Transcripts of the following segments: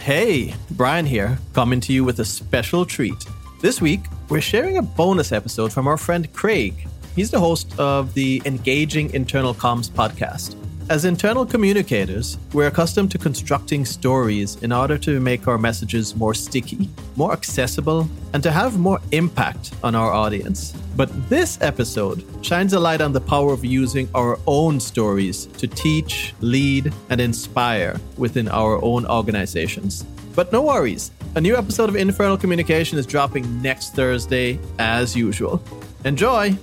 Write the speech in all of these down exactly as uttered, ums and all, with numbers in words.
Hey, Brian here, coming to you with a special treat. This week, we're sharing a bonus episode from our friend Craig. He's the host of the Engaging Internal Comms podcast. As internal communicators, we're accustomed to constructing stories in order to make our messages more sticky, more accessible, and to have more impact on our audience. But this episode shines a light on the power of using our own stories to teach, lead, and inspire within our own organizations. But no worries, a new episode of Infernal Communication is dropping next Thursday, as usual. Enjoy!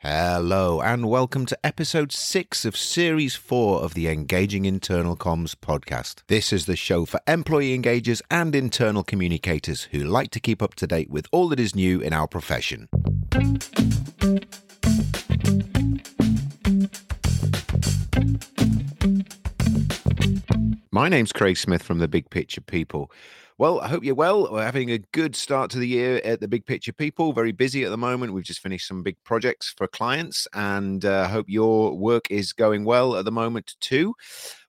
Hello and welcome to episode six of series four of the Engaging Internal Comms podcast. This is the show for employee engagers and internal communicators who like to keep up to date with all that is new in our profession. My name's Craig Smith from the Big Picture People. Well, I hope you're well. We're having a good start to the year at the Big Picture People. Very busy at the moment. We've just finished some big projects for clients, and I uh, hope your work is going well at the moment too.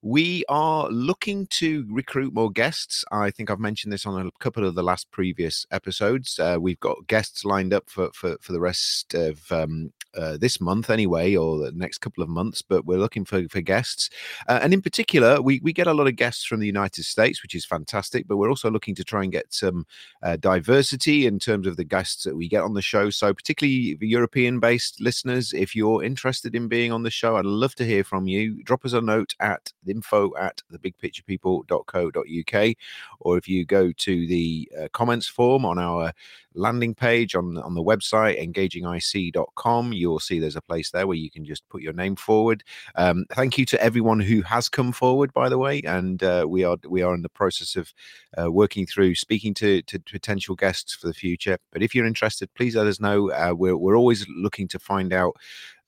We are looking to recruit more guests. I think I've mentioned this on a couple of the last previous episodes. Uh, we've got guests lined up for, for, for the rest of um, uh, this month anyway, or the next couple of months, but we're looking for, for guests. Uh, and in particular, we, we get a lot of guests from the United States, which is fantastic, but we're also looking to try and get some uh, diversity in terms of the guests that we get on the show. So particularly European-based listeners, if you're interested in being on the show, I'd love to hear from you. Drop us a note at info at the big picture people dot co dot uk, or if you go to the uh, comments form on our landing page on, on the website engaging I C dot com, you'll see there's a place there where you can just put your name forward. Um, thank you to everyone who has come forward, by the way, and uh, we are we are in the process of uh, working through speaking to, to potential guests for the future. But if you're interested, please let us know. Uh, we're we're always looking to find out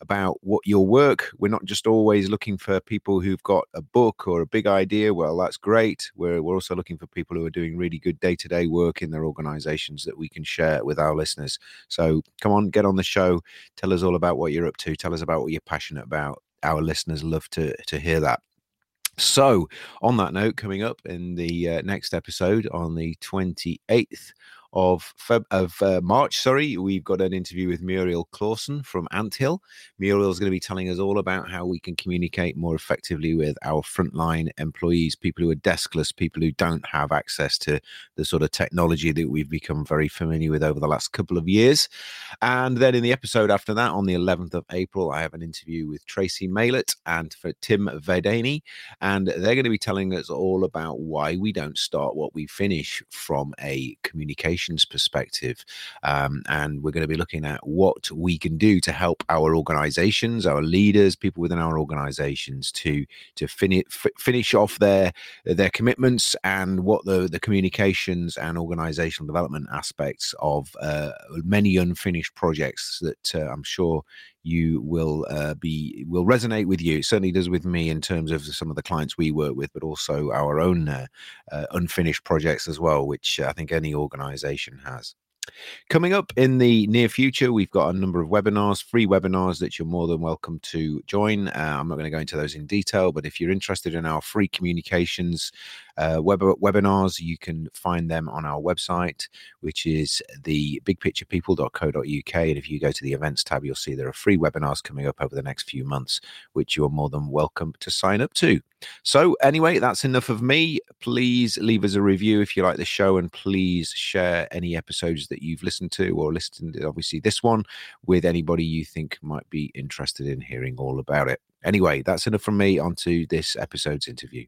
about what your work. We're not just always looking for people who've got a book or a big idea. Well, that's great. We're we're also looking for people who are doing really good day-to-day work in their organizations that we can share with our listeners. So come on, get on the show. Tell us all about what you're up to. Tell us about what you're passionate about. Our listeners love to to hear that. So on that note, coming up in the uh, next episode on the twenty-eighth of Feb- of uh, March, sorry, we've got an interview with Muriel Clausen from Ant Hill. Muriel's going to be telling us all about how we can communicate more effectively with our frontline employees, people who are deskless, people who don't have access to the sort of technology that we've become very familiar with over the last couple of years. And then in the episode after that, on the eleventh of April, I have an interview with Tracy Mailett and for Tim Vedani, and they're going to be telling us all about why we don't start what we finish from a communication perspective, um, and we're going to be looking at what we can do to help our organizations, our leaders, people within our organizations to to finish f- finish off their their commitments, and what the, the communications and organizational development aspects of uh, many unfinished projects that uh, I'm sure you will uh, be will resonate with you. It certainly does with me in terms of some of the clients we work with, but also our own uh, uh, unfinished projects as well, which I think any organization has. Coming up in the near future, we've got a number of webinars, free webinars that you're more than welcome to join. Uh, I'm not going to go into those in detail, but if you're interested in our free communications uh, web- webinars, you can find them on our website, which is the big picture people dot co dot uk. And if you go to the events tab, you'll see there are free webinars coming up over the next few months, which you're more than welcome to sign up to. So anyway, that's enough of me. Please leave us a review if you like the show, and please share any episodes that you've listened to, or listened to obviously this one, with anybody you think might be interested in hearing all about it. Anyway, that's enough from me. On to this episode's interview.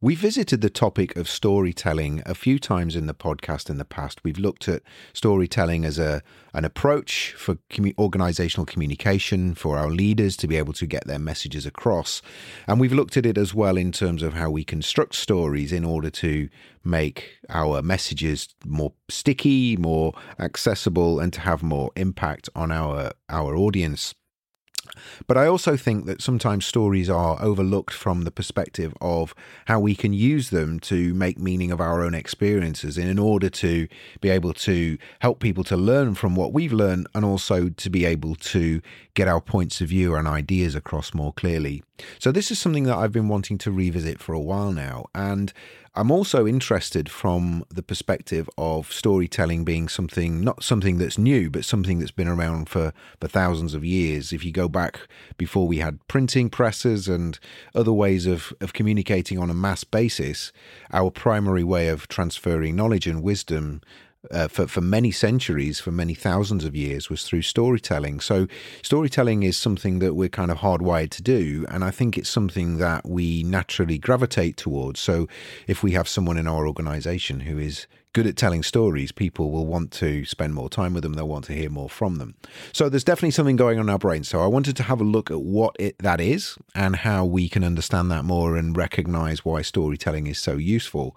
We visited the topic of storytelling a few times in the podcast in the past. We've looked at storytelling as a an approach for commu- organizational communication, for our leaders to be able to get their messages across. And we've looked at it as well in terms of how we construct stories in order to make our messages more sticky, more accessible, and to have more impact on our, our audience. But I also think that sometimes stories are overlooked from the perspective of how we can use them to make meaning of our own experiences in order to be able to help people to learn from what we've learned and also to be able to get our points of view and ideas across more clearly. So this is something that I've been wanting to revisit for a while now. And I'm also interested from the perspective of storytelling being something, not something that's new, but something that's been around for, for thousands of years. If you go back before we had printing presses and other ways of, of communicating on a mass basis, our primary way of transferring knowledge and wisdom Uh, for, for many centuries, for many thousands of years, was through storytelling. So storytelling is something that we're kind of hardwired to do, and I think it's something that we naturally gravitate towards. So if we have someone in our organization who is good at telling stories, people will want to spend more time with them. They'll want to hear more from them. So there's definitely something going on in our brain. So I wanted to have a look at what it, that is and how we can understand that more and recognize why storytelling is so useful.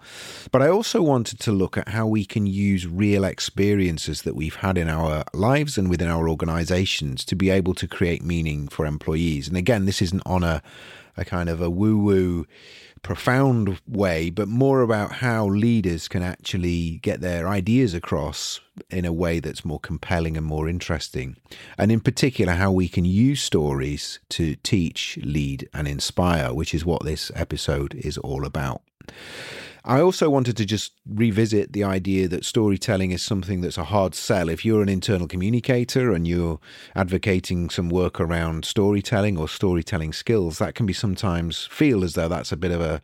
But I also wanted to look at how we can use real experiences that we've had in our lives and within our organizations to be able to create meaning for employees. And again, this isn't on a, a kind of a woo-woo profound way, but more about how leaders can actually get their ideas across in a way that's more compelling and more interesting. And in particular, how we can use stories to teach, lead, and inspire, which is what this episode is all about. I also wanted to just revisit the idea that storytelling is something that's a hard sell. If you're an internal communicator and you're advocating some work around storytelling or storytelling skills, that can be sometimes feel as though that's a bit of a,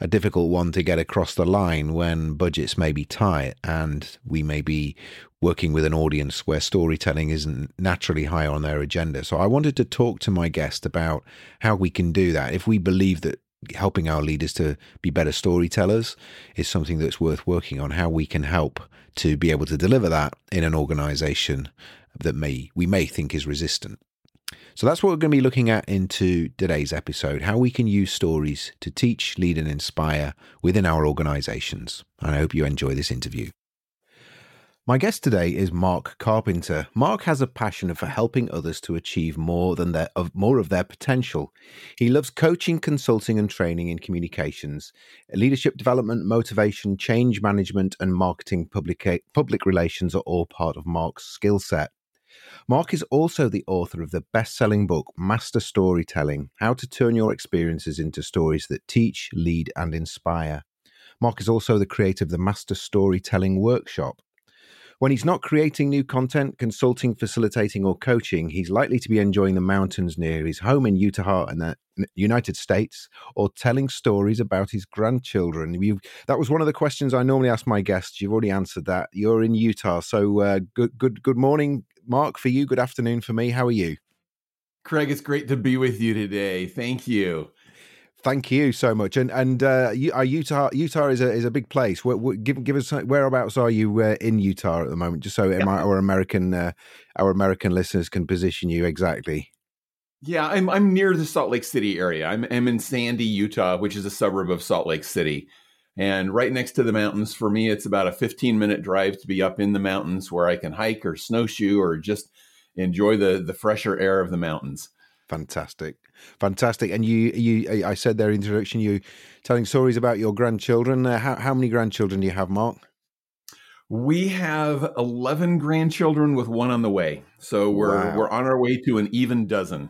a difficult one to get across the line when budgets may be tight and we may be working with an audience where storytelling isn't naturally high on their agenda. So I wanted to talk to my guest about how we can do that. If we believe that helping our leaders to be better storytellers is something that's worth working on, how we can help to be able to deliver that in an organization that may we may think is resistant. So that's what we're going to be looking at into today's episode, how we can use stories to teach, lead, and inspire within our organizations. And I hope you enjoy this interview. My guest today is Mark Carpenter. Mark has a passion for helping others to achieve more than their, of, more of their potential. He loves coaching, consulting, and training in communications, leadership development, motivation, change management, and marketing. Public, public relations are all part of Mark's skill set. Mark is also the author of the best-selling book, Master Storytelling: How to Turn Your Experiences into Stories That Teach, Lead, and Inspire. Mark is also the creator of the Master Storytelling Workshop. When he's not creating new content, consulting, facilitating, or coaching, he's likely to be enjoying the mountains near his home in Utah in the United States, or telling stories about his grandchildren. You've, that was one of the questions I normally ask my guests. You've already answered that. You're in Utah, so uh, good, good, good morning, Mark, for you. Good afternoon for me. How are you, Craig? It's great to be with you today. Thank you. Thank you so much. And and uh, Utah Utah is a is a big place. Where, where, give give us whereabouts are you uh, in Utah at the moment, just so yeah. our American uh, our American listeners can position you exactly. Yeah, I'm I'm near the Salt Lake City area. I'm I'm in Sandy, Utah, which is a suburb of Salt Lake City, and right next to the mountains. For me, it's about a fifteen minute drive to be up in the mountains where I can hike or snowshoe or just enjoy the the fresher air of the mountains. Fantastic. Fantastic. And you, you, I said their introduction, you telling stories about your grandchildren. Uh, how, how many grandchildren do you have, Mark? We have eleven grandchildren with one on the way. So we're, wow. we're on our way to an even dozen.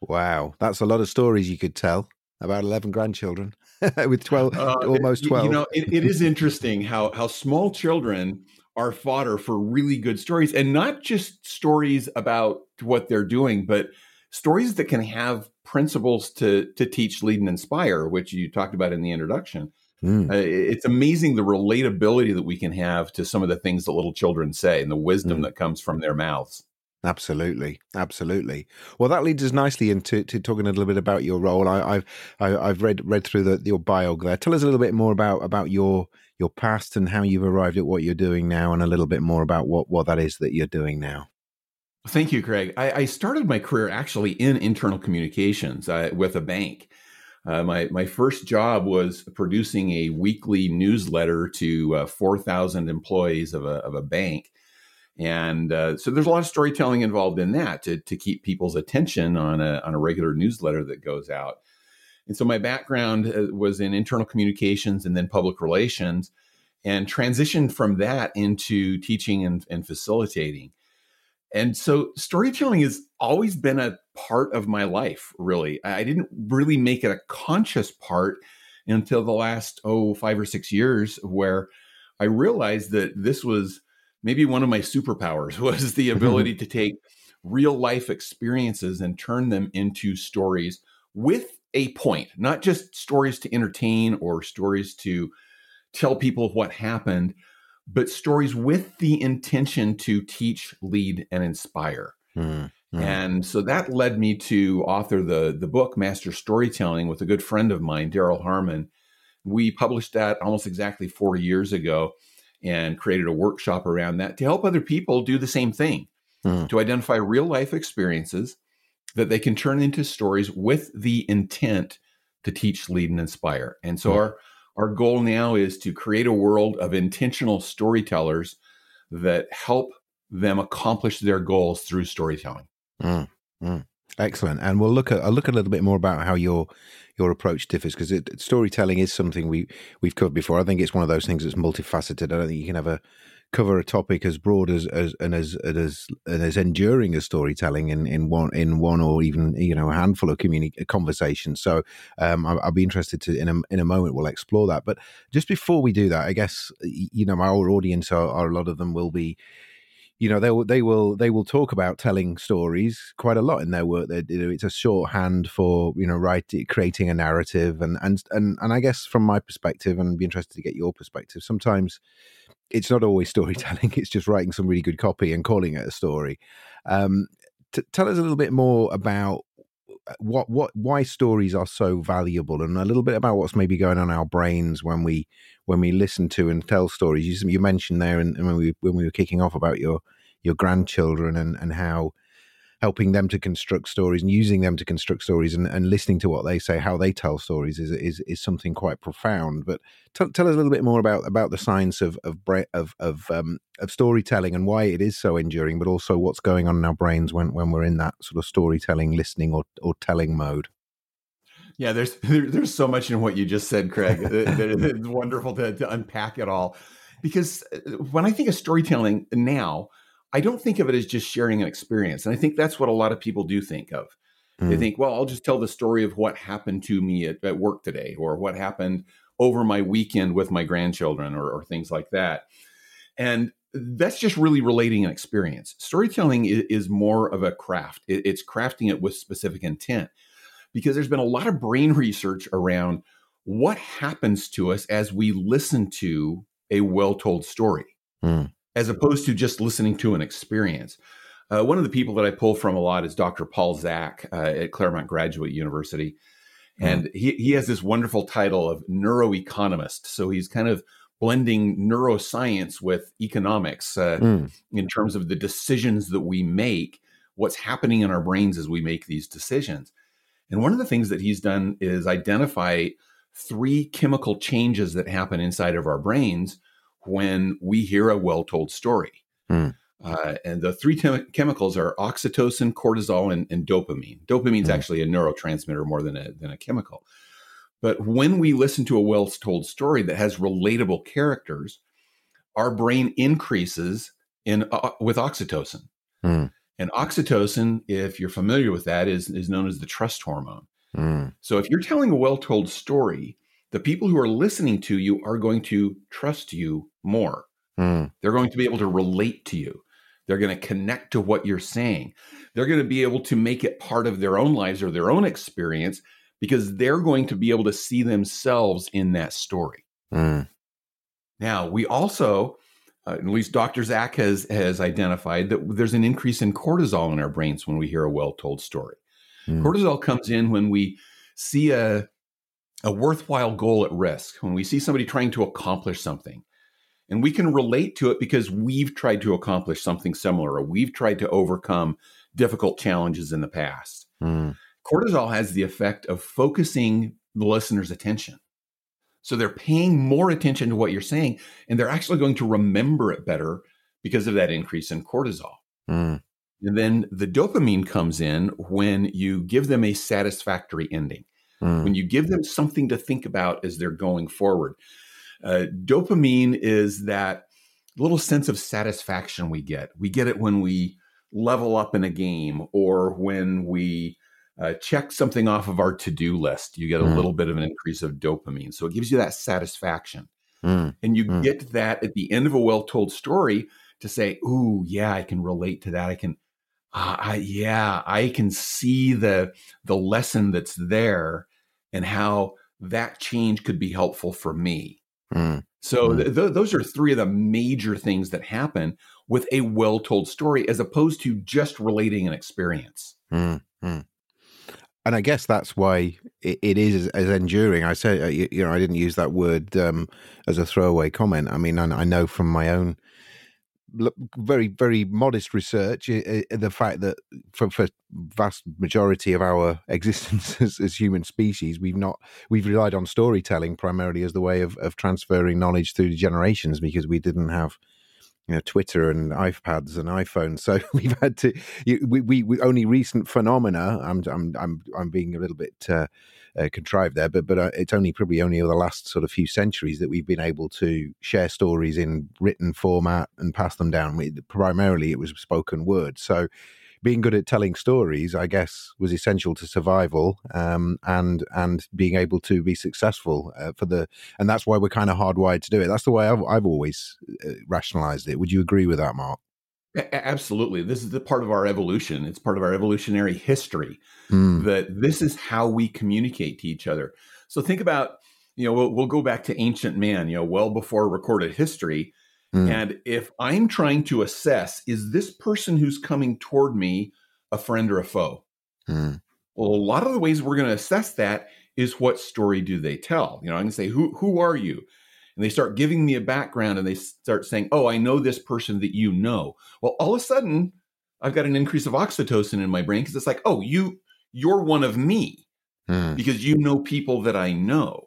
Wow. That's a lot of stories you could tell about eleven grandchildren with twelve, uh, almost twelve. You know, it, it is interesting how, how small children are fodder for really good stories, and not just stories about what they're doing, but stories that can have principles to to teach, lead, and inspire, which you talked about in the introduction. Mm. Uh, it's amazing the relatability that we can have to some of the things that little children say and the wisdom mm. that comes from their mouths. Absolutely, absolutely. Well, that leads us nicely into to talking a little bit about your role. I, I've I, I've read read through the, your bio there. Tell us a little bit more about about your your past and how you've arrived at what you're doing now, and a little bit more about what what that is that you're doing now. Thank you, Craig. I, I started my career actually in internal communications uh, with a bank. Uh, my my first job was producing a weekly newsletter to uh, four thousand employees of a of a bank, And uh, so there's a lot of storytelling involved in that to, to keep people's attention on a, on a regular newsletter that goes out. And so my background was in internal communications and then public relations, and transitioned from that into teaching and, and facilitating. And so storytelling has always been a part of my life, really. I didn't really make it a conscious part until the last, oh, five or six years, where I realized that this was maybe one of my superpowers, was the ability to take real life experiences and turn them into stories with a point, not just stories to entertain or stories to tell people what happened, but stories with the intention to teach, lead, and inspire. Mm, mm. And so that led me to author the, the book, Master Storytelling, with a good friend of mine, Daryl Harmon. We published that almost exactly four years ago and created a workshop around that to help other people do the same thing, mm. to identify real life experiences that they can turn into stories with the intent to teach, lead, and inspire. And so mm. our Our goal now is to create a world of intentional storytellers that help them accomplish their goals through storytelling. Mm, mm. Excellent. And we'll look at, I'll look a little bit more about how your your approach differs, because storytelling is something we, we've covered before. I think it's one of those things that's multifaceted. I don't think you can ever cover a topic as broad as, as and as and as and as enduring as storytelling in, in one in one or even you know a handful of communi- conversations. So um, I'll, I'll be interested to in a in a moment we'll explore that. But just before we do that, I guess you know our audience are, are a lot of them will be. You know, they will, they will, they will talk about telling stories quite a lot in their work. They, you know, it's a shorthand for you know, writing, creating a narrative, and and and and I guess from my perspective, and I'd be interested to get your perspective. Sometimes it's not always storytelling; it's just writing some really good copy and calling it a story. Um, t- tell us a little bit more about what what why stories are so valuable, and a little bit about what's maybe going on in our brains when we. when we listen to and tell stories. You, you mentioned there, and, and when we when we were kicking off about your your grandchildren and, and how helping them to construct stories and using them to construct stories and, and listening to what they say, how they tell stories is is, is something quite profound. But t- tell us a little bit more about, about the science of of of of, um, of storytelling and why it is so enduring, but also what's going on in our brains when, when we're in that sort of storytelling, listening, or or telling mode. Yeah, there's there, there's so much in what you just said, Craig. It's wonderful to, to unpack it all. Because when I think of storytelling now, I don't think of it as just sharing an experience. And I think that's what a lot of people do think of. Mm. They think, well, I'll just tell the story of what happened to me at, at work today, or what happened over my weekend with my grandchildren, or, or things like that. And that's just really relating an experience. Storytelling is, is more of a craft. It, it's crafting it with specific intent. Because there's been a lot of brain research around what happens to us as we listen to a well-told story, mm. as opposed to just listening to an experience. Uh, one of the people that I pull from a lot is Doctor Paul Zack uh, at Claremont Graduate University. Mm. And he, he has this wonderful title of neuroeconomist. So he's kind of blending neuroscience with economics uh, mm. in terms of the decisions that we make, what's happening in our brains as we make these decisions. And one of the things that he's done is identify three chemical changes that happen inside of our brains when we hear a well-told story. Mm. Uh, and the three chem- chemicals are oxytocin, cortisol, and, and dopamine. Dopamine is mm. actually a neurotransmitter more than a, than a chemical. But when we listen to a well-told story that has relatable characters, our brain increases in uh, with oxytocin. Mm. And oxytocin, if you're familiar with that, is, is known as the trust hormone. Mm. So if you're telling a well-told story, the people who are listening to you are going to trust you more. Mm. They're going to be able to relate to you. They're going to connect to what you're saying. They're going to be able to make it part of their own lives or their own experience, because they're going to be able to see themselves in that story. Mm. Now, we also... Uh, at least Doctor Zack has, has identified that there's an increase in cortisol in our brains when we hear a well-told story. Mm. Cortisol comes in when we see a, a worthwhile goal at risk, when we see somebody trying to accomplish something. And we can relate to it because we've tried to accomplish something similar, or we've tried to overcome difficult challenges in the past. Mm. Cortisol has the effect of focusing the listener's attention. So they're paying more attention to what you're saying, and they're actually going to remember it better because of that increase in cortisol. Mm. And then the dopamine comes in when you give them a satisfactory ending, mm. when you give them something to think about as they're going forward. Uh, dopamine is that little sense of satisfaction we get. We get it when we level up in a game or when we uh, check something off of our to-do list. You get a mm. little bit of an increase of dopamine. So it gives you that satisfaction. Mm. And you mm. get that at the end of a well-told story to say, ooh, yeah, I can relate to that. I can, uh, I, yeah, I can see the the lesson that's there and how that change could be helpful for me. Mm. So mm. Th- th- those are three of the major things that happen with a well-told story as opposed to just relating an experience. Mm. Mm. And I guess that's why it, it is as, as enduring. I say, you, you know, I didn't use that word um, as a throwaway comment. I mean, I, I know from my own very, very modest research, uh, the fact that for, for vast majority of our existence as, as human species, we've not we've relied on storytelling primarily as the way of, of transferring knowledge through generations, because we didn't have, you know, Twitter and iPads and iPhones. So we've had to we we, we only recent phenomena. I'm I'm I'm I'm being a little bit uh, uh, contrived there, but but uh, it's only probably only over the last sort of few centuries that we've been able to share stories in written format and pass them down. We, primarily, it was spoken word. So being good at telling stories, I guess, was essential to survival um, and and being able to be successful uh, for the, and that's why we're kind of hardwired to do it. That's the way I've, I've always uh, rationalized it. Would you agree with that, Mark? A- absolutely. This is the part of our evolution. It's part of our evolutionary history mm. that this is how we communicate to each other. So think about, you know, we'll, we'll go back to ancient man, you know, well before recorded history. Mm. And if I'm trying to assess, is this person who's coming toward me a friend or a foe? Mm. Well, a lot of the ways we're going to assess that is what story do they tell? You know, I'm going to say, who who are you? And they start giving me a background and they start saying, oh, I know this person that you know. Well, all of a sudden, I've got an increase of oxytocin in my brain because it's like, oh, you, you're one of me mm. because you know people that I know.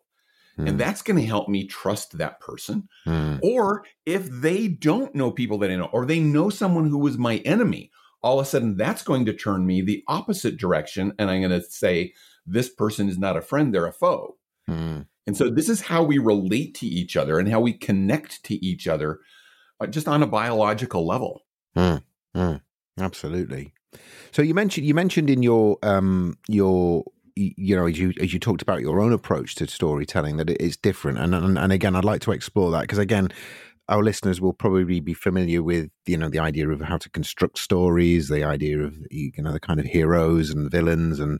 And that's going to help me trust that person. Mm. Or if they don't know people that I know, or they know someone who was my enemy, all of a sudden that's going to turn me the opposite direction. And I'm going to say, this person is not a friend, they're a foe. Mm. And so this is how we relate to each other and how we connect to each other uh, just on a biological level. Mm. Mm. Absolutely. So you mentioned, you mentioned in your, um, your, you know, as you as you talked about your own approach to storytelling, that it is different, and and, and again, I'd like to explore that because again, our listeners will probably be familiar with, you know, the idea of how to construct stories, the idea of, you know, the kind of heroes and villains, and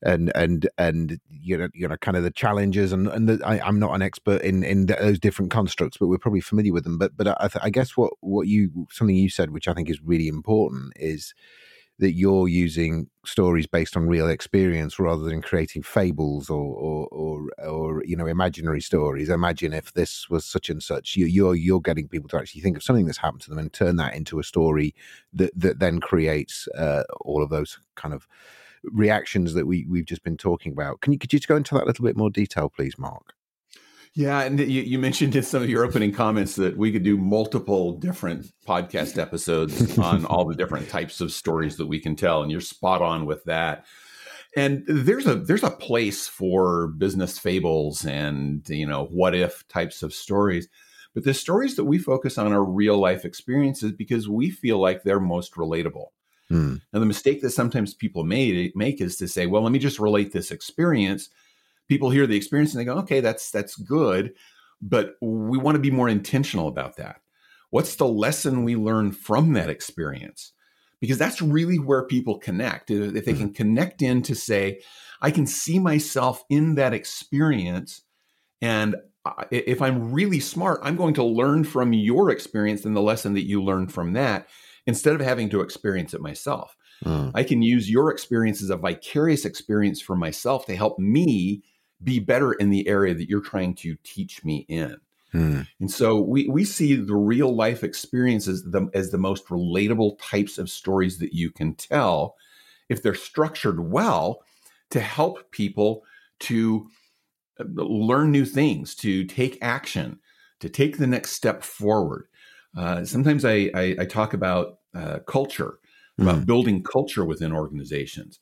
and and and you know you know kind of the challenges, and and the, I, I'm not an expert in in those different constructs, but we're probably familiar with them. But but I, I guess what what you something you said, which I think is really important, is that you're using stories based on real experience rather than creating fables or, or, or, or you know, imaginary stories. Imagine if this was such and such. You, you're you're getting people to actually think of something that's happened to them and turn that into a story that that then creates uh, all of those kind of reactions that we we've just been talking about. Can you could you just go into that a little bit more detail, please, Mark? Yeah, and you, you mentioned in some of your opening comments that we could do multiple different podcast episodes on all the different types of stories that we can tell, and you're spot on with that. And there's a there's a place for business fables and, you know, what if types of stories, but the stories that we focus on are real life experiences because we feel like they're most relatable. Mm. Now, the mistake that sometimes people made, make is to say, well, let me just relate this experience. People hear the experience and they go, okay, that's that's good, but we want to be more intentional about that. What's the lesson we learn from that experience? Because that's really where people connect. If they can connect in to say, I can see myself in that experience, and if I'm really smart, I'm going to learn from your experience and the lesson that you learned from that instead of having to experience it myself. Mm. I can use your experience as a vicarious experience for myself to help me be better in the area that you're trying to teach me in. Mm. And so we, we see the real life experiences the, as the most relatable types of stories that you can tell if they're structured well to help people to learn new things, to take action, to take the next step forward. Uh, sometimes I, I, I talk about uh, culture, about mm. building culture within organizations.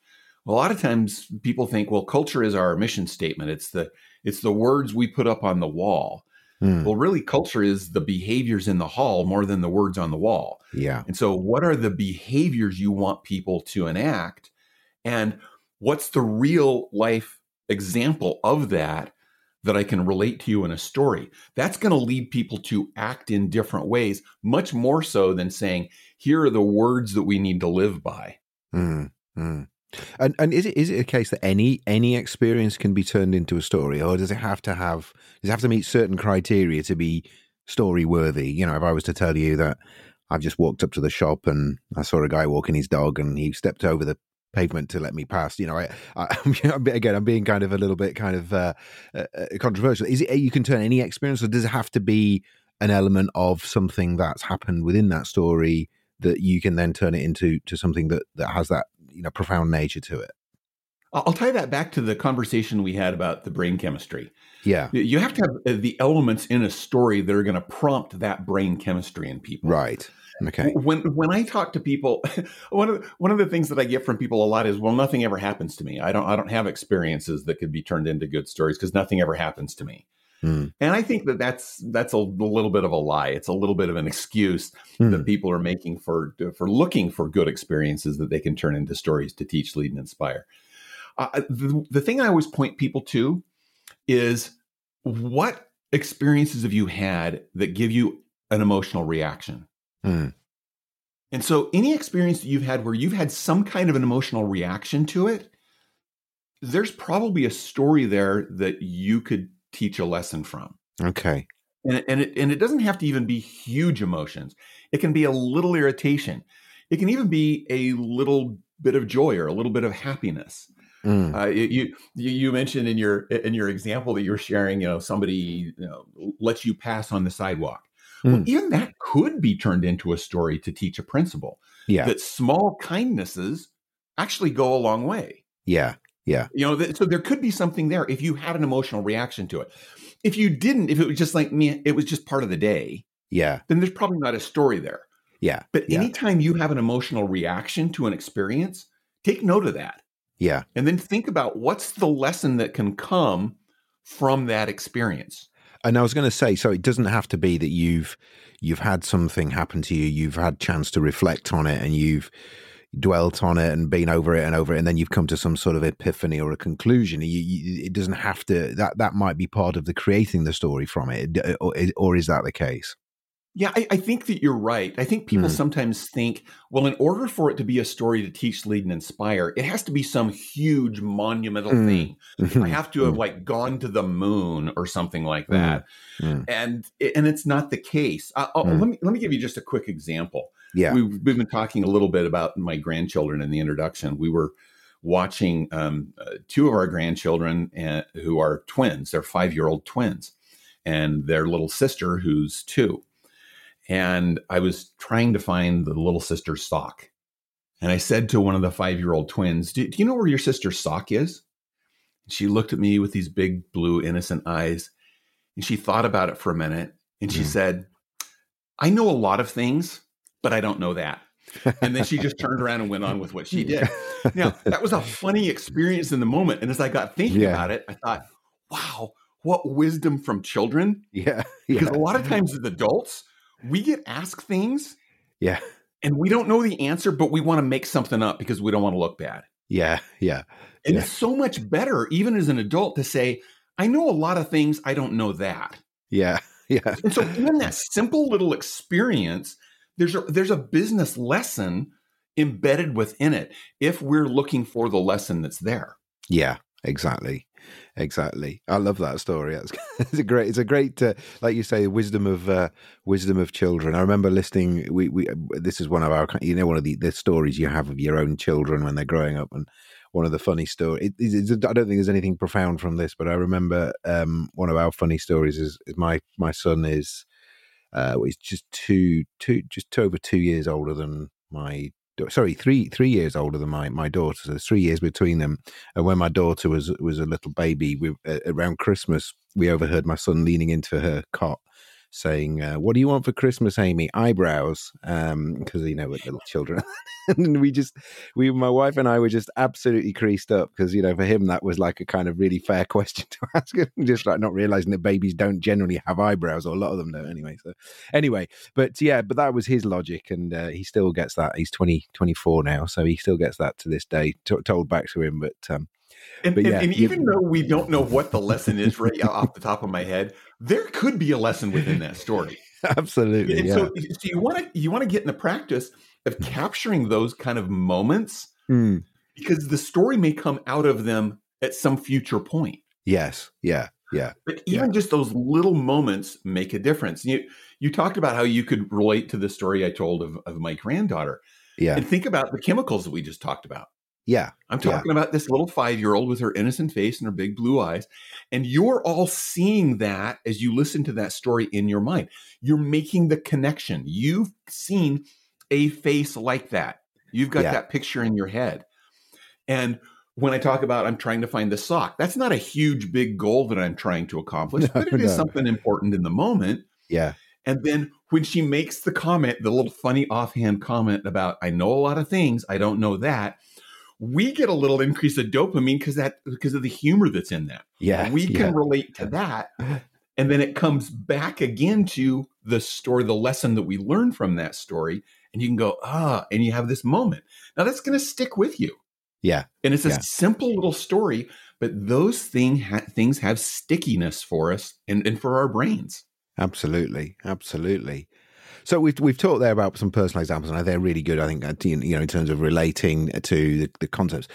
A lot of times people think, well, culture is our mission statement. It's the it's the words we put up on the wall. Mm. Well, really, culture is the behaviors in the hall more than the words on the wall. Yeah. And so what are the behaviors you want people to enact? And what's the real life example of that that I can relate to you in a story? That's going to lead people to act in different ways, much more so than saying, here are the words that we need to live by. Mm. Mm. And and is it is it a case that any any experience can be turned into a story, or does it have to have does it have to meet certain criteria to be story worthy? You know, if I was to tell you that I've just walked up to the shop and I saw a guy walking his dog and he stepped over the pavement to let me pass, you know, I, I again I'm being kind of a little bit kind of uh, uh, controversial. Is it you can turn any experience, or does it have to be an element of something that's happened within that story that you can then turn it into to something that that has that, you know, profound nature to it? I'll tie that back to the conversation we had about the brain chemistry. Yeah. You have to have the elements in a story that are going to prompt that brain chemistry in people. Right. Okay. When when I talk to people, one of the, one of the things that I get from people a lot is, well, nothing ever happens to me. I don't I don't have experiences that could be turned into good stories because nothing ever happens to me. Mm. And I think that that's that's a little bit of a lie. It's a little bit of an excuse mm. that people are making for for looking for good experiences that they can turn into stories to teach, lead, and inspire. Uh, the, the thing I always point people to is, what experiences have you had that give you an emotional reaction? Mm. And so any experience that you've had where you've had some kind of an emotional reaction to it, there's probably a story there that you could teach a lesson from. Okay. And, and it and it doesn't have to even be huge emotions. It can be a little irritation. It can even be a little bit of joy or a little bit of happiness. Mm. Uh, you you mentioned in your in your example that you were sharing, you know, somebody, you know, lets you pass on the sidewalk. Mm. Well, even that could be turned into a story to teach a principle. Yeah. That small kindnesses actually go a long way. Yeah. Yeah. You know, th- so there could be something there if you had an emotional reaction to it. If you didn't, if it was just like me, it was just part of the day. Yeah. Then there's probably not a story there. Yeah. But yeah. anytime you have an emotional reaction to an experience, take note of that. Yeah. And then think about what's the lesson that can come from that experience. And I was going to say, so it doesn't have to be that you've, you've had something happen to you, you've had chance to reflect on it and you've dwelt on it and been over it and over it, and then you've come to some sort of epiphany or a conclusion. You, you, it doesn't have to, that that might be part of the creating the story from it, or, or is that the case? Yeah, I, I think that you're right. I think people mm. sometimes think, well, in order for it to be a story to teach, lead, and inspire, it has to be some huge monumental mm. thing. I have to have mm. like gone to the moon or something like that. Mm. And and it's not the case. I, mm. Let me let me give you just a quick example. Yeah, we've, we've been talking a little bit about my grandchildren in the introduction. We were watching um, uh, two of our grandchildren uh, who are twins. They're five-year-old twins, and their little sister who's two. And I was trying to find the little sister's sock. And I said to one of the five-year-old twins, do, do you know where your sister's sock is? And she looked at me with these big blue innocent eyes, and she thought about it for a minute. And she mm. said, I know a lot of things, but I don't know that. And then she just turned around and went on with what she did. Now, that was a funny experience in the moment. And as I got thinking yeah. about it, I thought, wow, what wisdom from children. Yeah. yeah. Because a lot of times as adults, we get asked things, yeah, and we don't know the answer, but we want to make something up because we don't want to look bad. Yeah, yeah. And yeah. it's so much better, even as an adult, to say, I know a lot of things, I don't know that. Yeah, yeah. And so in that simple little experience, there's a, there's a business lesson embedded within it if we're looking for the lesson that's there. Yeah, exactly. Exactly. I love that story. That's, it's a great, it's a great, uh, like you say, wisdom of, uh, wisdom of children. I remember listening, we, we, this is one of our, you know, one of the, the stories you have of your own children when they're growing up. And one of the funny stories, it, it's, it's, I don't think there's anything profound from this, but I remember, um, one of our funny stories is, is my, my son is, uh, he's just two, two, just over two years older than my Sorry, three three years older than my, my daughter. So there's three years between them. And when my daughter was was a little baby, we, uh, around Christmas, we overheard my son leaning into her cot, saying, uh, what do you want for Christmas, Amy? Eyebrows, um, because, you know, with little children. And we just, we, my wife and I were just absolutely creased up because, you know, for him, that was like a kind of really fair question to ask. Just like not realizing that babies don't generally have eyebrows, or a lot of them don't anyway. So anyway, but yeah, but that was his logic. And uh, he still gets that. He's twenty, twenty-four now. So he still gets that to this day, t- told back to him. But, um, And, and, yeah, and even you, though we don't know what the lesson is right off the top of my head, there could be a lesson within that story. Absolutely. And yeah. So, so you want to you want to get in the practice of capturing those kind of moments mm. because the story may come out of them at some future point. Yes. Yeah. Yeah. But even yeah. just those little moments make a difference. You you talked about how you could relate to the story I told of, of my granddaughter. Yeah. And think about the chemicals that we just talked about. Yeah. I'm talking yeah. about this little five-year-old with her innocent face and her big blue eyes. And you're all seeing that as you listen to that story in your mind. You're making the connection. You've seen a face like that. You've got yeah. that picture in your head. And when I talk about I'm trying to find the sock, that's not a huge, big goal that I'm trying to accomplish, no, but it no. is something important in the moment. Yeah. And then when she makes the comment, the little funny offhand comment about, I know a lot of things, I don't know that. We get a little increase of dopamine because that because of the humor that's in that. Yeah, we can yeah. relate to that, and then it comes back again to the story, the lesson that we learned from that story, and you can go ah, and you have this moment. Now that's going to stick with you. Yeah, and it's a yeah. simple little story, but those thing ha- things have stickiness for us and, and for our brains. Absolutely, absolutely. So we've we've talked there about some personal examples, and they're really good. I think, you know, in terms of relating to the, the concepts.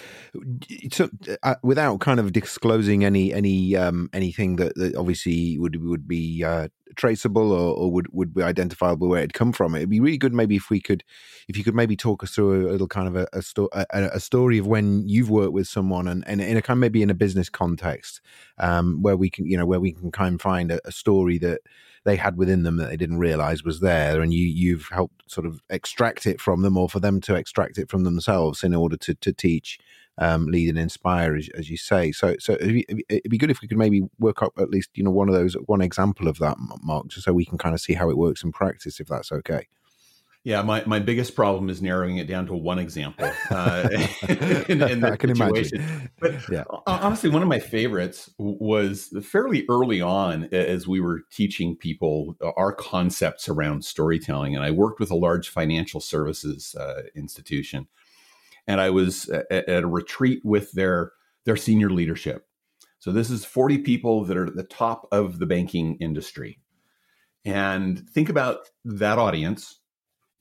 So, uh, without kind of disclosing any any um, anything that, that obviously would would be uh, traceable or, or would, would be identifiable where it'd come from, it'd be really good maybe if we could, if you could maybe talk us through a, a little kind of a a, sto- a a story of when you've worked with someone and, and in a kind of maybe in a business context um, where we can you know where we can kind of find a, a story that they had within them that they didn't realize was there, and you you've helped sort of extract it from them, or for them to extract it from themselves in order to to teach, um, lead, and inspire, as, as you say. So so it'd be good if we could maybe work up at least you know one of those one example of that, Mark, just so we can kind of see how it works in practice, if that's okay. Yeah, my, my biggest problem is narrowing it down to one example. Uh, in, in I can situation. imagine. But yeah. honestly, one of my favorites was fairly early on as we were teaching people our concepts around storytelling. And I worked with a large financial services uh, institution. And I was at, at a retreat with their, their senior leadership. So this is forty people that are at the top of the banking industry. And think about that audience.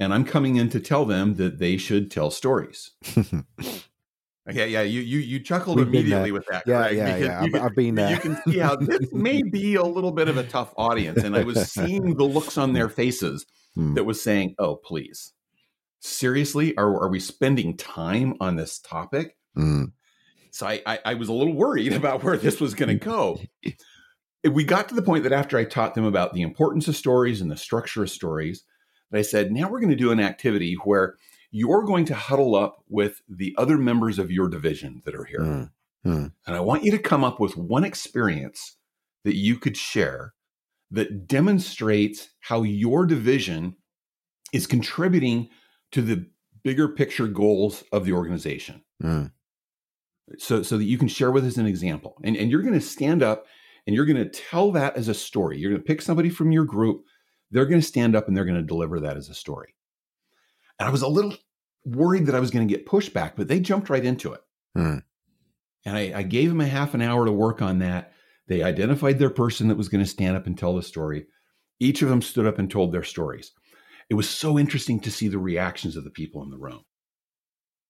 And I'm coming in to tell them that they should tell stories. Okay, yeah, you you you chuckled We've immediately with that. Yeah, right? yeah, because yeah. I've, can, I've been there. You can see how this may be a little bit of a tough audience. And I was seeing the looks on their faces hmm. that was saying, oh, please, seriously, are, are we spending time on this topic? Hmm. So I, I, I was a little worried about where this was going to go. We got to the point that after I taught them about the importance of stories and the structure of stories, I said, now we're going to do an activity where you're going to huddle up with the other members of your division that are here. Mm, mm. And I want you to come up with one experience that you could share that demonstrates how your division is contributing to the bigger picture goals of the organization. Mm. So, so that you can share with us an example. And, and you're going to stand up and you're going to tell that as a story. You're going to pick somebody from your group. They're going to stand up and they're going to deliver that as a story. And I was a little worried that I was going to get pushback, but they jumped right into it. Mm. And I, I gave them a half an hour to work on that. They identified their person that was going to stand up and tell the story. Each of them stood up and told their stories. It was so interesting to see the reactions of the people in the room.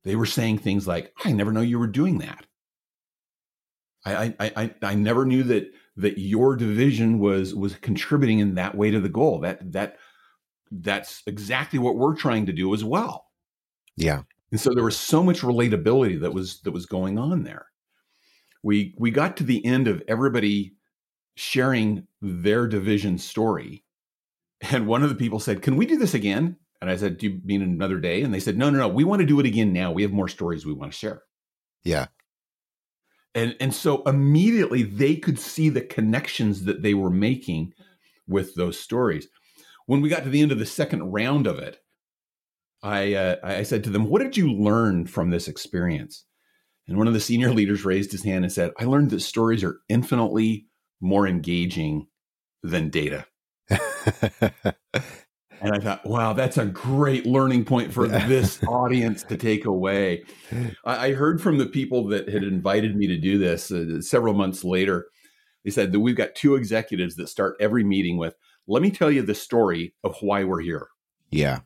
They were saying things like, I never know you were doing that. I, I, I, I never knew that that your division was was contributing in that way to the goal. That that that's exactly what we're trying to do as well. Yeah. And so there was so much relatability that was that was going on there. We we got to the end of everybody sharing their division story. And one of the people said, "Can we do this again?" And I said, "Do you mean another day?" And they said, "No, no, no. We want to do it again now. We have more stories we want to share." Yeah. And and so immediately they could see the connections that they were making with those stories. When we got to the end of the second round of it, I uh, I said to them, what did you learn from this experience? And one of the senior leaders raised his hand and said, I learned that stories are infinitely more engaging than data. And I thought, wow, that's a great learning point for yeah. this audience to take away. I, I heard from the people that had invited me to do this uh, several months later. They said that we've got two executives that start every meeting with, let me tell you the story of why we're here. Yeah.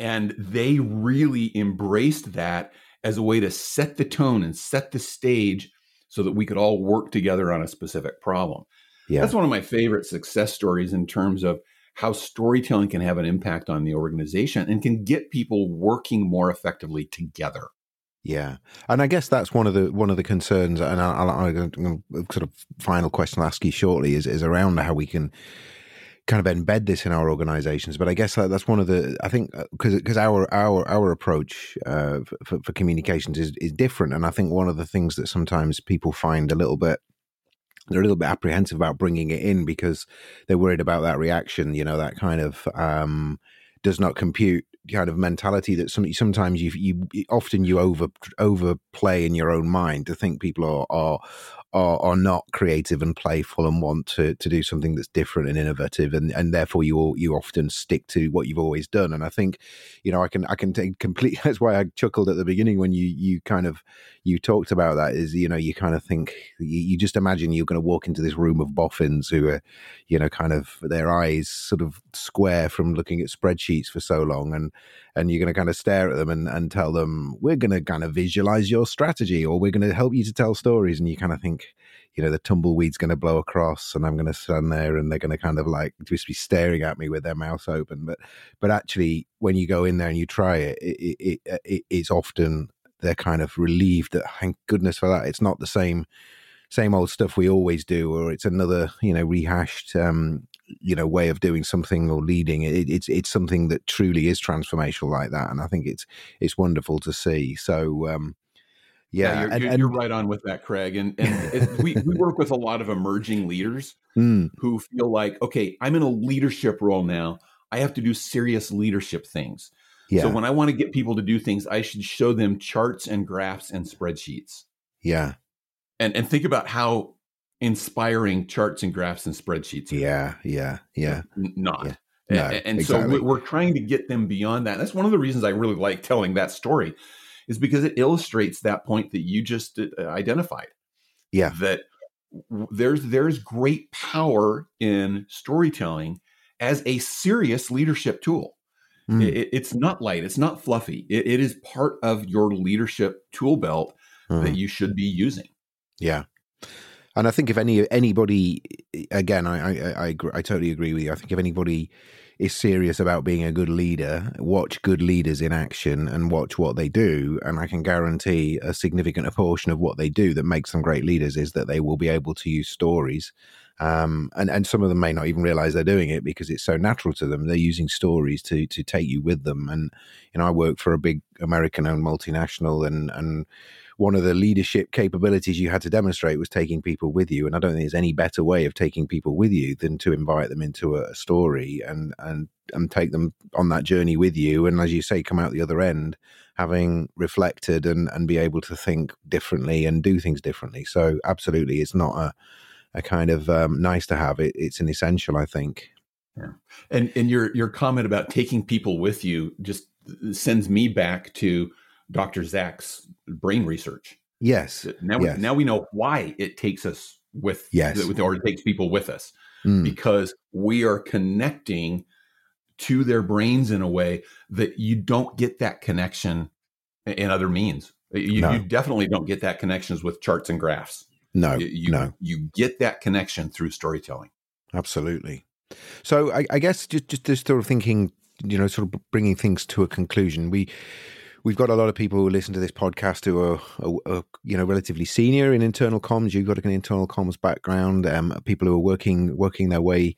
And they really embraced that as a way to set the tone and set the stage so that we could all work together on a specific problem. Yeah. That's one of my favorite success stories in terms of how storytelling can have an impact on the organization and can get people working more effectively together. Yeah. And I guess that's one of the, one of the concerns, and I, I, I, sort of final question I'll ask you shortly is, is around how we can kind of embed this in our organizations. But I guess that's one of the, I think, because, because our, our, our approach uh, for, for communications is, is different. And I think one of the things that sometimes people find a little bit, they're a little bit apprehensive about bringing it in because they're worried about that reaction, you know, that kind of um, does not compute kind of mentality that some, sometimes you, you often you over overplay in your own mind to think people are are are, are not creative and playful and want to, to do something that's different and innovative, and, and therefore you all, you often stick to what you've always done. And I think, you know, I can I can take complete. That's why I chuckled at the beginning when you you kind of you talked about that. Is, you know, you kind of think you, you just imagine you're going to walk into this room of boffins who are, you know, kind of their eyes sort of square from looking at spreadsheets for so long, and and you're going to kind of stare at them and, and tell them, we're going to kind of visualize your strategy, or we're going to help you to tell stories. And you kind of think, you know, the tumbleweed's going to blow across and I'm going to stand there and they're going to kind of like just be staring at me with their mouth open. But but actually, when you go in there and you try it, it, it, it, it it's often they're kind of relieved that, thank goodness for that. It's not the same same old stuff we always do, or it's another, you know, rehashed um you know, way of doing something or leading. It, it's it's something that truly is transformational like that, and I think it's it's wonderful to see. So, um, yeah, yeah you're, and, you're, and, you're right on with that, Craig. And, and we we work with a lot of emerging leaders mm. who feel like, okay, I'm in a leadership role now. I have to do serious leadership things. Yeah. So when I want to get people to do things, I should show them charts and graphs and spreadsheets. Yeah, and and think about how inspiring charts and graphs and spreadsheets are. Yeah, yeah, yeah. Not. Yeah. No, and and exactly. So we're trying to get them beyond that. That's one of the reasons I really like telling that story, is because it illustrates that point that you just identified. Yeah. That there's there's great power in storytelling as a serious leadership tool. Mm. It, it's not light. It's not fluffy. It, it is part of your leadership tool belt mm. that you should be using. Yeah. And I think if any anybody, again, I I, I I totally agree with you. I think if anybody is serious about being a good leader, watch good leaders in action and watch what they do. And I can guarantee a significant portion of what they do that makes them great leaders is that they will be able to use stories. Um, and, and some of them may not even realize they're doing it because it's so natural to them. They're using stories to to take you with them. And, you know, I work for a big American-owned multinational, and and one of the leadership capabilities you had to demonstrate was taking people with you. And I don't think there's any better way of taking people with you than to invite them into a story and and and take them on that journey with you. And as you say, come out the other end having reflected and, and be able to think differently and do things differently. So absolutely, it's not a, a kind of um, nice to have. It, it's an essential, I think. Yeah. And and your your comment about taking people with you just sends me back to Doctor Zack's brain research. Yes. Now we, yes. now we know why it takes us with, yes. or it takes people with us, mm. because we are connecting to their brains in a way that you don't get that connection in other means. You, no. you definitely don't get that connections with charts and graphs. No, you, no. You get that connection through storytelling. Absolutely. So I, I guess just, just this sort of thinking, you know, sort of bringing things to a conclusion. We, We've got a lot of people who listen to this podcast who are, are, are, you know, relatively senior in internal comms. You've got an internal comms background. Um, people who are working working their way,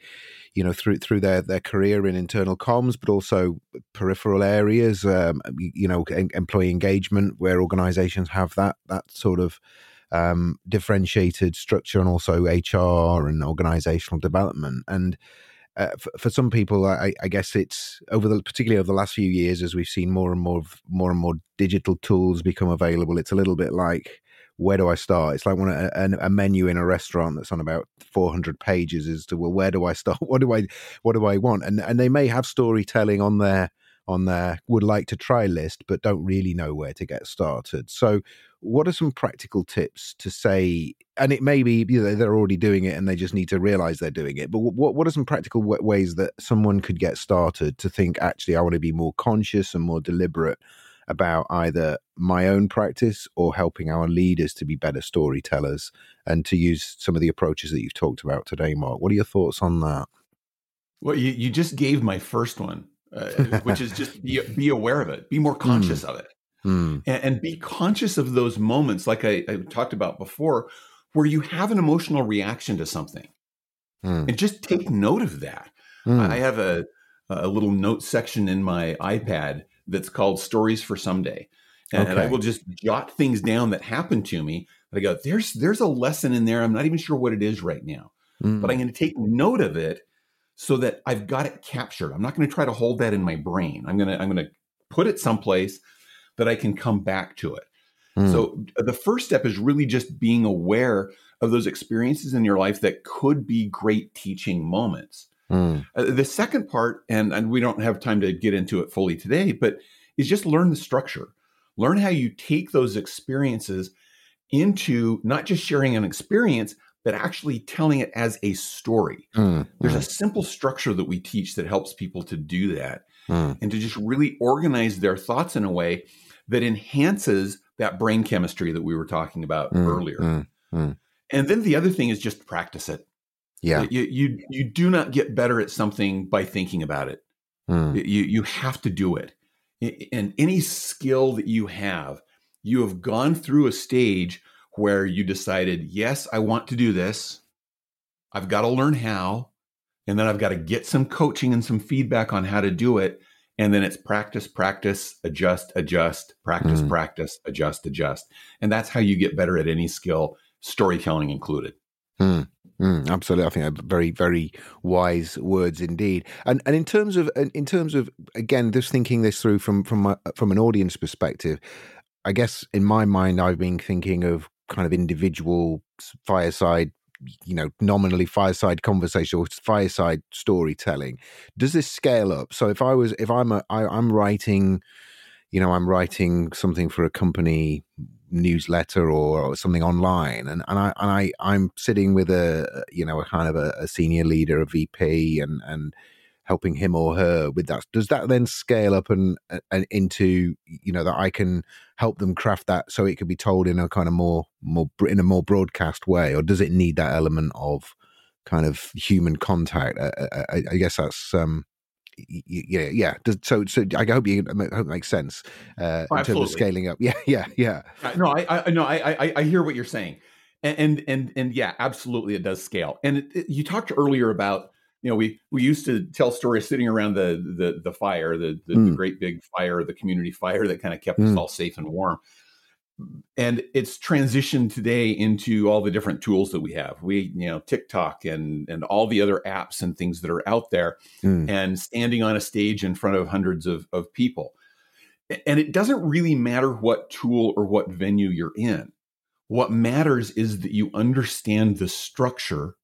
you know, through through their, their career in internal comms, but also peripheral areas. Um, you know, en- employee engagement, where organizations have that that sort of um, differentiated structure and also H R and organizational development. And uh, for, for some people, I, I guess it's over the, particularly over the last few years, as we've seen more and more of, more and more digital tools become available, it's a little bit like, where do I start? It's like when a, a menu in a restaurant that's on about four hundred pages as to, well, where do I start? What do I, what do I want? And and they may have storytelling on their, on their would like to try list, but don't really know where to get started. So what are some practical tips to say, and it may be, you know, they're already doing it and they just need to realize they're doing it, but what, what are some practical ways that someone could get started to think, actually, I want to be more conscious and more deliberate about either my own practice or helping our leaders to be better storytellers and to use some of the approaches that you've talked about today, Mark? What are your thoughts on that? Well, you, you just gave my first one, uh, which is just be, be aware of it, be more conscious mm. of it, mm. and, and be conscious of those moments, like I, I talked about before, where you have an emotional reaction to something, mm. and just take note of that. Mm. I have a, a little note section in my iPad that's called Stories for Someday. And, okay. and I will just jot things down that happened to me. And I go, there's, there's a lesson in there. I'm not even sure what it is right now, mm. but I'm going to take note of it so that I've got it captured. I'm not going to try to hold that in my brain. I'm going to, I'm going to put it someplace that I can come back to it. Mm. So the first step is really just being aware of those experiences in your life that could be great teaching moments. Mm. Uh, the second part, and, and we don't have time to get into it fully today, but is just learn the structure. Learn how you take those experiences into not just sharing an experience, but actually telling it as a story. Mm. There's mm. a simple structure that we teach that helps people to do that mm. and to just really organize their thoughts in a way that enhances that brain chemistry that we were talking about mm. earlier. Mm. Mm. And then the other thing is just practice it. Yeah, you, you you do not get better at something by thinking about it. Mm. You you have to do it. And any skill that you have, you have gone through a stage where you decided, yes, I want to do this. I've got to learn how, and then I've got to get some coaching and some feedback on how to do it. And then it's practice, practice, adjust, adjust, practice, mm. practice, adjust, adjust. And that's how you get better at any skill, storytelling included. Mm. Mm, absolutely. I think very, very wise words indeed. And and in terms of in terms of again, just thinking this through from from my, from an audience perspective, I guess in my mind I've been thinking of kind of individual fireside, you know, nominally fireside conversation or fireside storytelling. Does this scale up? So if I was if I'm a, I, I'm writing, you know, I'm writing something for a company newsletter or, or something online, and and I and I I'm sitting with a you know a kind of a, a senior leader, a V P, and and helping him or her with that. Does that then scale up and, and into you know that I can help them craft that so it could be told in a kind of more more in a more broadcast way, or does it need that element of kind of human contact? I, I, I guess that's um yeah yeah. So so I hope you I hope it makes sense uh, in terms of scaling up. Yeah yeah yeah. No I I no I I, I hear what you're saying, and and and, and yeah, absolutely it does scale. And it, it, you talked earlier about you know we we used to tell stories sitting around the the, the fire, the the, mm. the great big fire, the community fire that kind of kept mm. us all safe and warm. And it's transitioned today into all the different tools that we have. We, you know, TikTok and and all the other apps and things that are out there mm. and standing on a stage in front of hundreds of, of people. And it doesn't really matter what tool or what venue you're in. What matters is that you understand the structure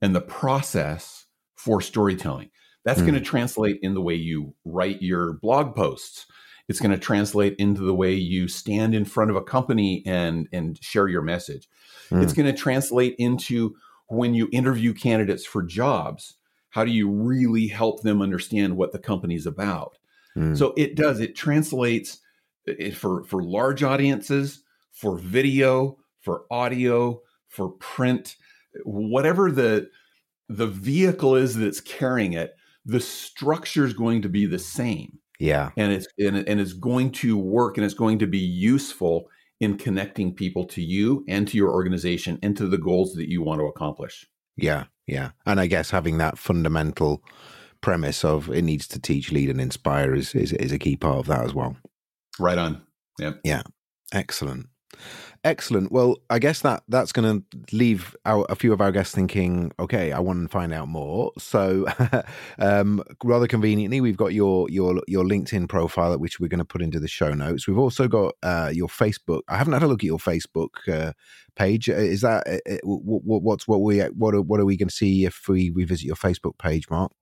and the process for storytelling. That's mm. going to translate in the way you write your blog posts. It's going to translate into the way you stand in front of a company and, and share your message. Mm. It's going to translate into when you interview candidates for jobs, how do you really help them understand what the company's about? Mm. So it does, it translates it for, for large audiences, for video, for audio, for print, whatever the, the vehicle is that's carrying it, the structure is going to be the same. Yeah. And it's and, and it's going to work and it's going to be useful in connecting people to you and to your organization and to the goals that you want to accomplish. Yeah. Yeah. And I guess having that fundamental premise of it needs to teach, lead, and inspire is is, is a key part of that as well. Right on. Yeah. Yeah. Excellent. Excellent. Well, I guess that that's going to leave our, a few of our guests thinking, okay, I want to find out more. So um, rather conveniently, we've got your your your LinkedIn profile, which we're going to put into the show notes. We've also got uh, your Facebook. I haven't had a look at your Facebook uh, page. Is that uh, what, what's what we what are, what are we going to see if we revisit your Facebook page, Mark?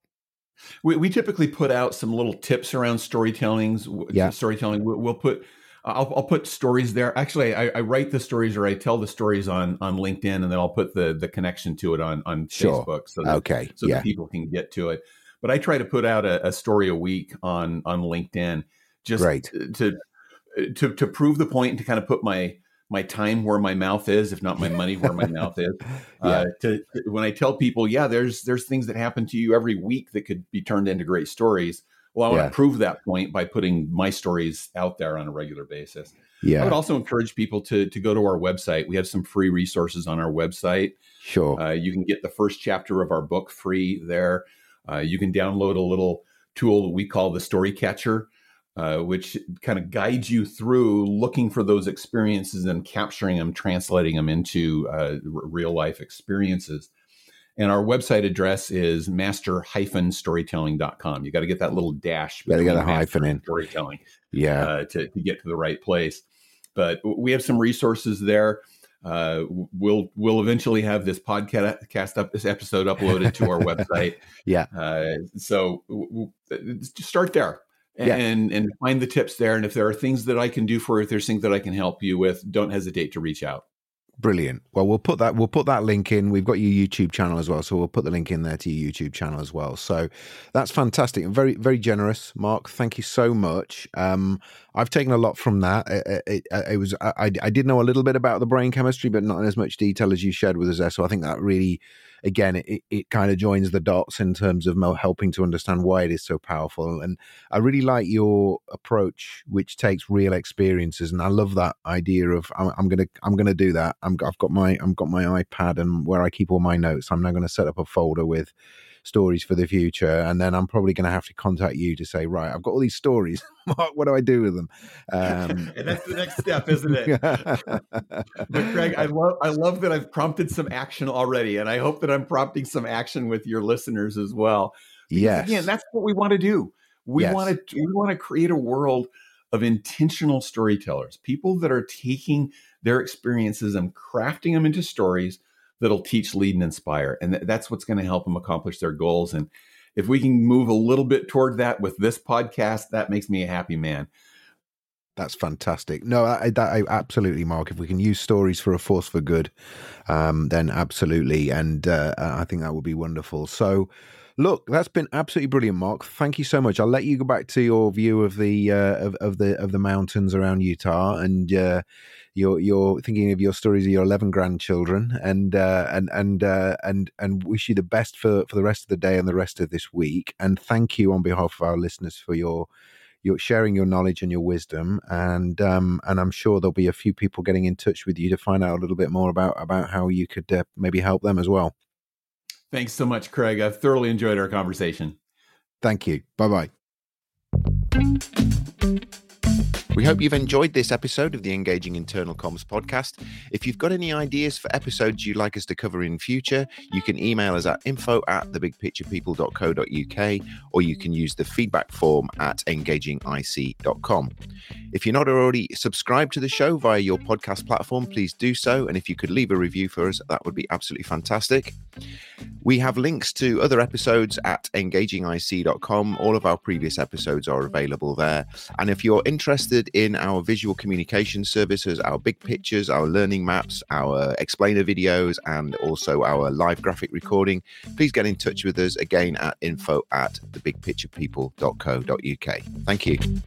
We, we typically put out some little tips around storytellings. Yeah. Storytelling. We'll put. I'll, I'll put stories there. Actually, I, I write the stories or I tell the stories on, on LinkedIn, and then I'll put the, the connection to it on, on sure. Facebook so, that, okay. so yeah. that people can get to it. But I try to put out a, a story a week on, on LinkedIn just Great. to to to prove the point and to kind of put my my time where my mouth is, if not my money where my mouth is. Yeah. Uh, to, to, when I tell people, yeah, there's there's things that happen to you every week that could be turned into great stories. Well, I want yeah. to prove that point by putting my stories out there on a regular basis. Yeah. I would also encourage people to to go to our website. We have some free resources on our website. Sure. Uh, you can get the first chapter of our book free there. Uh, you can download a little tool that we call the Story Catcher, uh, which kind of guides you through looking for those experiences and capturing them, translating them into uh, r- real life experiences. And our website address is master dash storytelling dot com. You got to get that little dash. You got to get a hyphen in. Storytelling. Yeah. Uh, to, to get to the right place. But we have some resources there. Uh, we'll we'll eventually have this podcast up, this episode uploaded to our website. Yeah. Uh, so we'll, just start there and, yeah. and and find the tips there. And if there are things that I can do for you, if there's things that I can help you with, don't hesitate to reach out. Brilliant. Well, we'll put that we'll put that link in. We've got your YouTube channel as well, so we'll put the link in there to your YouTube channel as well. So that's fantastic and very, very generous, Mark. Thank you so much. Um, I've taken a lot from that. It, it, it was I, I did know a little bit about the brain chemistry, but not in as much detail as you shared with us there. So I think that really, again, it, it kind of joins the dots in terms of helping to understand why it is so powerful. And I really like your approach, which takes real experiences, and I love that idea of I'm, I'm gonna I'm gonna do that. I'm, I've got my I've got my iPad and where I keep all my notes. I'm now going to set up a folder with stories for the future, and then I'm probably going to have to contact you to say, right, I've got all these stories. Mark, what do I do with them? Um, and that's the next step, isn't it? But Craig, I love I love that I've prompted some action already, and I hope that I'm prompting some action with your listeners as well. Because yes, again, that's what we want to do. We yes. want to we want to create a world of intentional storytellers, people that are taking their experiences and crafting them into stories that'll teach, lead, and inspire. And th- that's what's going to help them accomplish their goals. And if we can move a little bit toward that with this podcast, that makes me a happy man. That's fantastic. No, I, that, I, absolutely, Mark. If we can use stories for a force for good, um, then absolutely. And uh, I think that would be wonderful. So, look, that's been absolutely brilliant, Mark. Thank you so much. I'll let you go back to your view of the uh, of, of the of the mountains around Utah, and uh, you're you're thinking of your stories of your eleven grandchildren, and uh, and and uh, and and wish you the best for, for the rest of the day and the rest of this week. And thank you on behalf of our listeners for your your sharing your knowledge and your wisdom. And um, and I'm sure there'll be a few people getting in touch with you to find out a little bit more about about how you could uh, maybe help them as well. Thanks so much, Craig. I've thoroughly enjoyed our conversation. Thank you. Bye-bye. We hope you've enjoyed this episode of the Engaging Internal Comms podcast. If you've got any ideas for episodes you'd like us to cover in future, you can email us at info at thebigpicturepeople.co.uk, or you can use the feedback form at engaging I C dot com. If you're not already subscribed to the show via your podcast platform, please do so. And if you could leave a review for us, that would be absolutely fantastic. We have links to other episodes at engaging I C dot com. All of our previous episodes are available there. And if you're interested in our visual communication services, our big pictures, our learning maps, our explainer videos, and also our live graphic recording, please get in touch with us again at info at thebigpicturepeople.co.uk. Thank you.